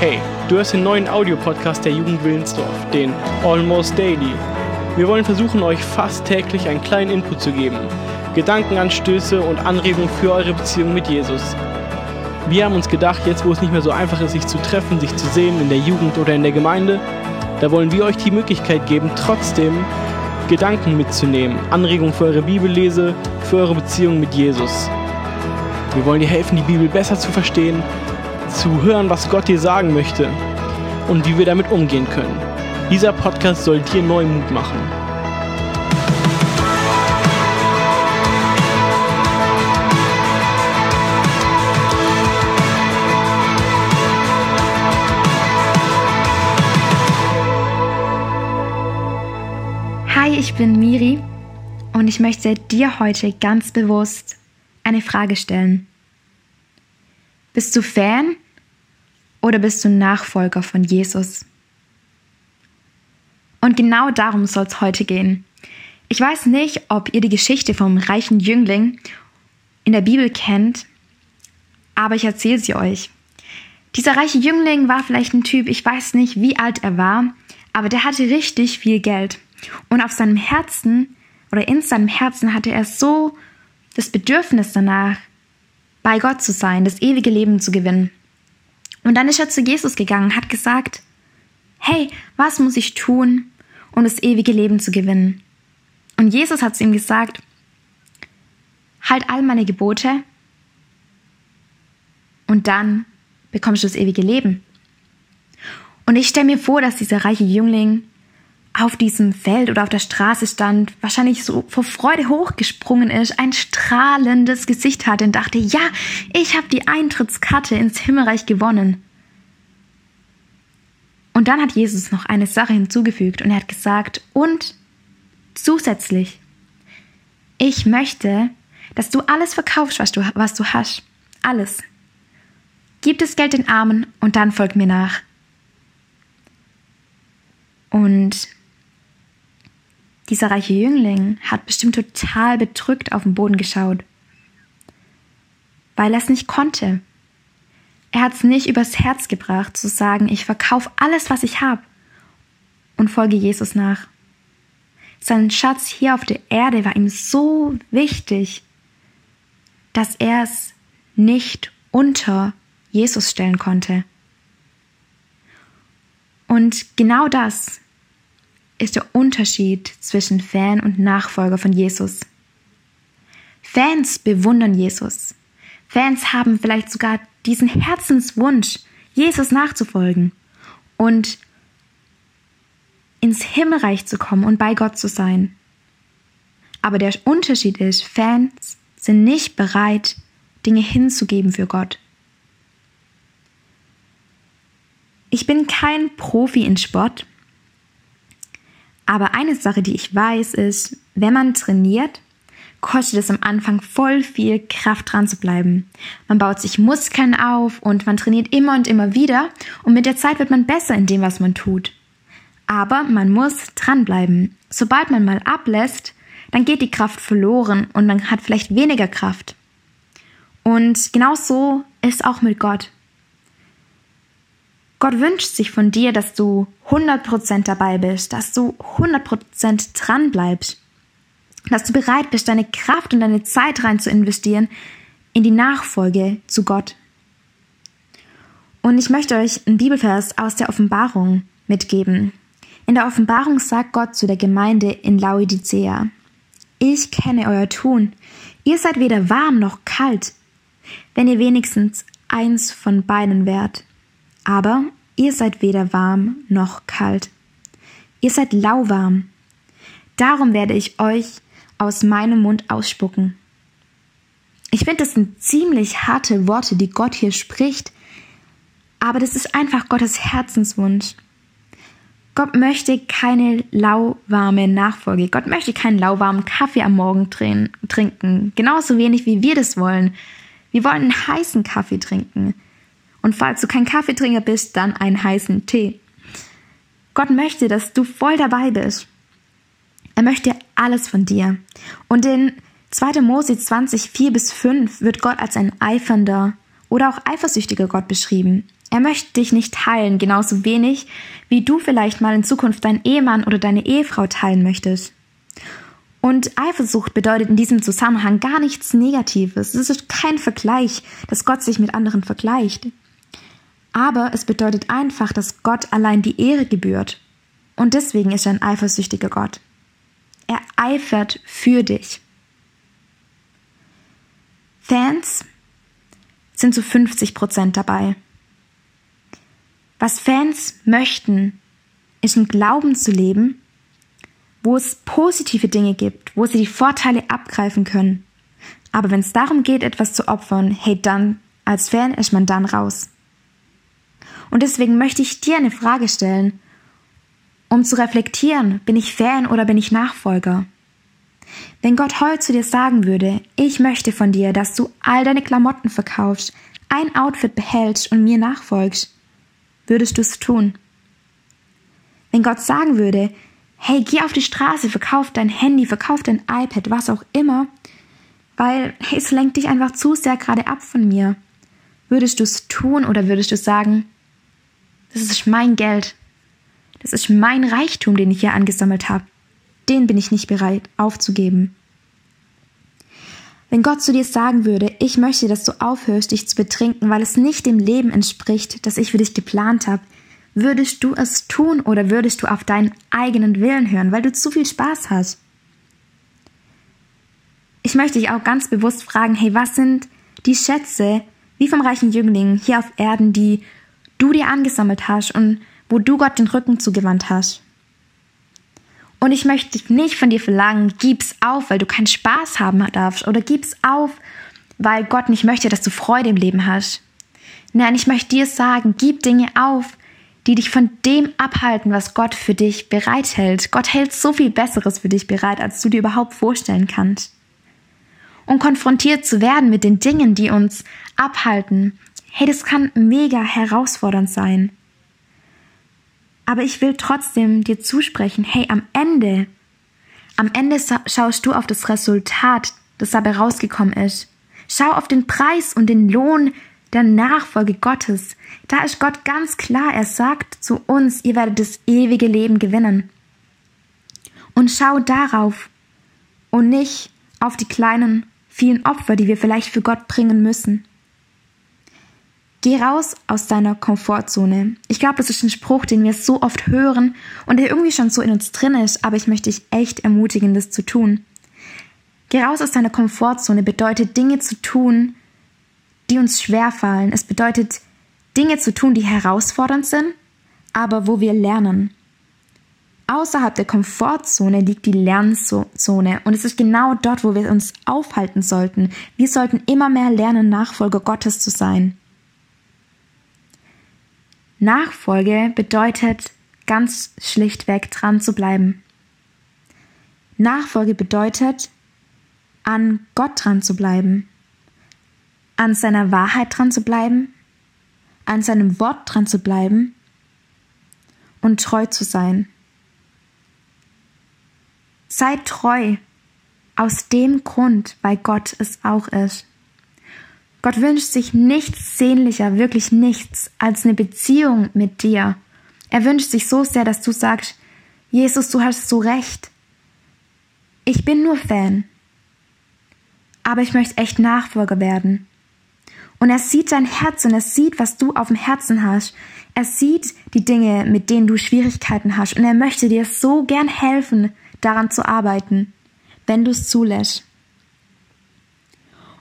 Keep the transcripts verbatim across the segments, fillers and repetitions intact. Hey, du hörst den neuen Audio-Podcast der Jugend Willensdorf, den Almost Daily. Wir wollen versuchen, euch fast täglich einen kleinen Input zu geben. Gedankenanstöße und Anregungen für eure Beziehung mit Jesus. Wir haben uns gedacht, jetzt wo es nicht mehr so einfach ist, sich zu treffen, sich zu sehen in der Jugend oder in der Gemeinde, da wollen wir euch die Möglichkeit geben, trotzdem Gedanken mitzunehmen, Anregungen für eure Bibellese, für eure Beziehung mit Jesus. Wir wollen dir helfen, die Bibel besser zu verstehen, zu hören, was Gott dir sagen möchte und wie wir damit umgehen können. Dieser Podcast soll dir neuen Mut machen. Hi, ich bin Miri und ich möchte dir heute ganz bewusst eine Frage stellen. Bist du Fan oder bist du Nachfolger von Jesus? Und genau darum soll es heute gehen. Ich weiß nicht, ob ihr die Geschichte vom reichen Jüngling in der Bibel kennt, aber ich erzähle sie euch. Dieser reiche Jüngling war vielleicht ein Typ, ich weiß nicht, wie alt er war, aber der hatte richtig viel Geld. Und auf seinem Herzen oder in seinem Herzen hatte er so das Bedürfnis danach, bei Gott zu sein, das ewige Leben zu gewinnen. Und dann ist er zu Jesus gegangen, hat gesagt, hey, was muss ich tun, um das ewige Leben zu gewinnen? Und Jesus hat zu ihm gesagt, halt all meine Gebote und dann bekommst du das ewige Leben. Und ich stelle mir vor, dass dieser reiche Jüngling auf diesem Feld oder auf der Straße stand, wahrscheinlich so vor Freude hochgesprungen ist, ein strahlendes Gesicht hatte und dachte, ja, ich habe die Eintrittskarte ins Himmelreich gewonnen. Und dann hat Jesus noch eine Sache hinzugefügt und er hat gesagt, und zusätzlich, ich möchte, dass du alles verkaufst, was du, was du hast. Alles. Gib das Geld den Armen und dann folg mir nach. Und dieser reiche Jüngling hat bestimmt total bedrückt auf den Boden geschaut, weil er es nicht konnte. Er hat es nicht übers Herz gebracht, zu sagen, ich verkaufe alles, was ich habe und folge Jesus nach. Sein Schatz hier auf der Erde war ihm so wichtig, dass er es nicht unter Jesus stellen konnte. Und genau das ist der Unterschied zwischen Fan und Nachfolger von Jesus. Fans bewundern Jesus. Fans haben vielleicht sogar diesen Herzenswunsch, Jesus nachzufolgen und ins Himmelreich zu kommen und bei Gott zu sein. Aber der Unterschied ist, Fans sind nicht bereit, Dinge hinzugeben für Gott. Ich bin kein Profi in Sport, aber eine Sache, die ich weiß, ist, wenn man trainiert, kostet es am Anfang voll viel Kraft dran zu bleiben. Man baut sich Muskeln auf und man trainiert immer und immer wieder und mit der Zeit wird man besser in dem, was man tut. Aber man muss dranbleiben. Sobald man mal ablässt, dann geht die Kraft verloren und man hat vielleicht weniger Kraft. Und genau so ist auch mit Gott. Gott wünscht sich von dir, dass du hundert Prozent dabei bist, dass du hundert Prozent dran bleibst, dass du bereit bist, deine Kraft und deine Zeit rein zu investieren in die Nachfolge zu Gott. Und ich möchte euch einen Bibelvers aus der Offenbarung mitgeben. In der Offenbarung sagt Gott zu der Gemeinde in Laodizea, ich kenne euer Tun, ihr seid weder warm noch kalt, wenn ihr wenigstens eins von beiden wärt. Aber ihr seid weder warm noch kalt. Ihr seid lauwarm. Darum werde ich euch aus meinem Mund ausspucken. Ich finde, das sind ziemlich harte Worte, die Gott hier spricht. Aber das ist einfach Gottes Herzenswunsch. Gott möchte keine lauwarme Nachfolge. Gott möchte keinen lauwarmen Kaffee am Morgen trinken. Genauso wenig, wie wir das wollen. Wir wollen einen heißen Kaffee trinken. Und falls du kein Kaffeetrinker bist, dann einen heißen Tee. Gott möchte, dass du voll dabei bist. Er möchte alles von dir. Und in zweiter Mose zwanzig, vier bis fünf wird Gott als ein eifernder oder auch eifersüchtiger Gott beschrieben. Er möchte dich nicht teilen, genauso wenig, wie du vielleicht mal in Zukunft deinen Ehemann oder deine Ehefrau teilen möchtest. Und Eifersucht bedeutet in diesem Zusammenhang gar nichts Negatives. Es ist kein Vergleich, dass Gott sich mit anderen vergleicht. Aber es bedeutet einfach, dass Gott allein die Ehre gebührt. Und deswegen ist er ein eifersüchtiger Gott. Er eifert für dich. Fans sind zu fünfzig Prozent dabei. Was Fans möchten, ist im Glauben zu leben, wo es positive Dinge gibt, wo sie die Vorteile abgreifen können. Aber wenn es darum geht, etwas zu opfern, hey, dann, als Fan ist man dann raus. Und deswegen möchte ich dir eine Frage stellen, um zu reflektieren, bin ich Fan oder bin ich Nachfolger? Wenn Gott heute zu dir sagen würde, ich möchte von dir, dass du all deine Klamotten verkaufst, ein Outfit behältst und mir nachfolgst, würdest du es tun? Wenn Gott sagen würde, hey, geh auf die Straße, verkauf dein Handy, verkauf dein iPad, was auch immer, weil hey, es lenkt dich einfach zu sehr gerade ab von mir. Würdest du es tun oder würdest du sagen, das ist mein Geld, das ist mein Reichtum, den ich hier angesammelt habe, den bin ich nicht bereit aufzugeben. Wenn Gott zu dir sagen würde, ich möchte, dass du aufhörst, dich zu betrinken, weil es nicht dem Leben entspricht, das ich für dich geplant habe, würdest du es tun oder würdest du auf deinen eigenen Willen hören, weil du zu viel Spaß hast? Ich möchte dich auch ganz bewusst fragen, hey, was sind die Schätze, wie vom reichen Jüngling hier auf Erden, die du dir angesammelt hast und wo du Gott den Rücken zugewandt hast? Und ich möchte nicht von dir verlangen, gib's auf, weil du keinen Spaß haben darfst, oder gib's auf, weil Gott nicht möchte, dass du Freude im Leben hast. Nein, ich möchte dir sagen, gib Dinge auf, die dich von dem abhalten, was Gott für dich bereithält. Gott hält so viel Besseres für dich bereit, als du dir überhaupt vorstellen kannst. Und konfrontiert zu werden mit den Dingen, die uns abhalten, hey, das kann mega herausfordernd sein. Aber ich will trotzdem dir zusprechen, hey, am Ende, am Ende schaust du auf das Resultat, das dabei rausgekommen ist. Schau auf den Preis und den Lohn der Nachfolge Gottes. Da ist Gott ganz klar, er sagt zu uns, ihr werdet das ewige Leben gewinnen. Und schau darauf und nicht auf die kleinen, vielen Opfer, die wir vielleicht für Gott bringen müssen. Geh raus aus deiner Komfortzone. Ich glaube, das ist ein Spruch, den wir so oft hören und der irgendwie schon so in uns drin ist, aber ich möchte dich echt ermutigen, das zu tun. Geh raus aus deiner Komfortzone bedeutet, Dinge zu tun, die uns schwerfallen. Es bedeutet, Dinge zu tun, die herausfordernd sind, aber wo wir lernen. Außerhalb der Komfortzone liegt die Lernzone und es ist genau dort, wo wir uns aufhalten sollten. Wir sollten immer mehr lernen, Nachfolger Gottes zu sein. Nachfolge bedeutet, ganz schlichtweg dran zu bleiben. Nachfolge bedeutet, an Gott dran zu bleiben, an seiner Wahrheit dran zu bleiben, an seinem Wort dran zu bleiben und treu zu sein. Sei treu aus dem Grund, weil Gott es auch ist. Gott wünscht sich nichts sehnlicher, wirklich nichts, als eine Beziehung mit dir. Er wünscht sich so sehr, dass du sagst, Jesus, du hast so recht. Ich bin nur Fan, aber ich möchte echt Nachfolger werden. Und er sieht dein Herz und er sieht, was du auf dem Herzen hast. Er sieht die Dinge, mit denen du Schwierigkeiten hast und er möchte dir so gern helfen, daran zu arbeiten, wenn du es zulässt.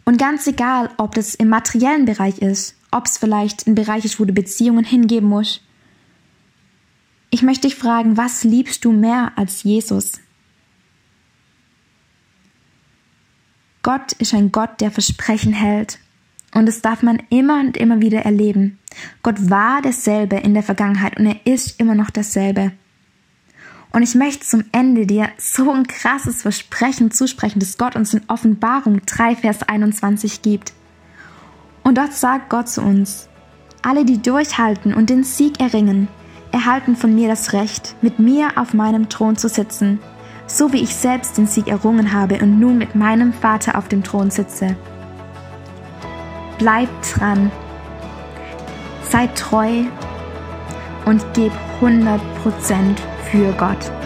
Und ganz egal, ob das im materiellen Bereich ist, ob es vielleicht ein Bereich ist, wo du Beziehungen hingeben musst. Ich möchte dich fragen, was liebst du mehr als Jesus? Gott ist ein Gott, der Versprechen hält. Und das darf man immer und immer wieder erleben. Gott war dasselbe in der Vergangenheit und er ist immer noch dasselbe. Und ich möchte zum Ende dir so ein krasses Versprechen zusprechen, das Gott uns in Offenbarung drei, Vers einundzwanzig gibt. Und dort sagt Gott zu uns, alle, die durchhalten und den Sieg erringen, erhalten von mir das Recht, mit mir auf meinem Thron zu sitzen, so wie ich selbst den Sieg errungen habe und nun mit meinem Vater auf dem Thron sitze. Bleib dran. sei treu und gib hundert Prozent für Gott.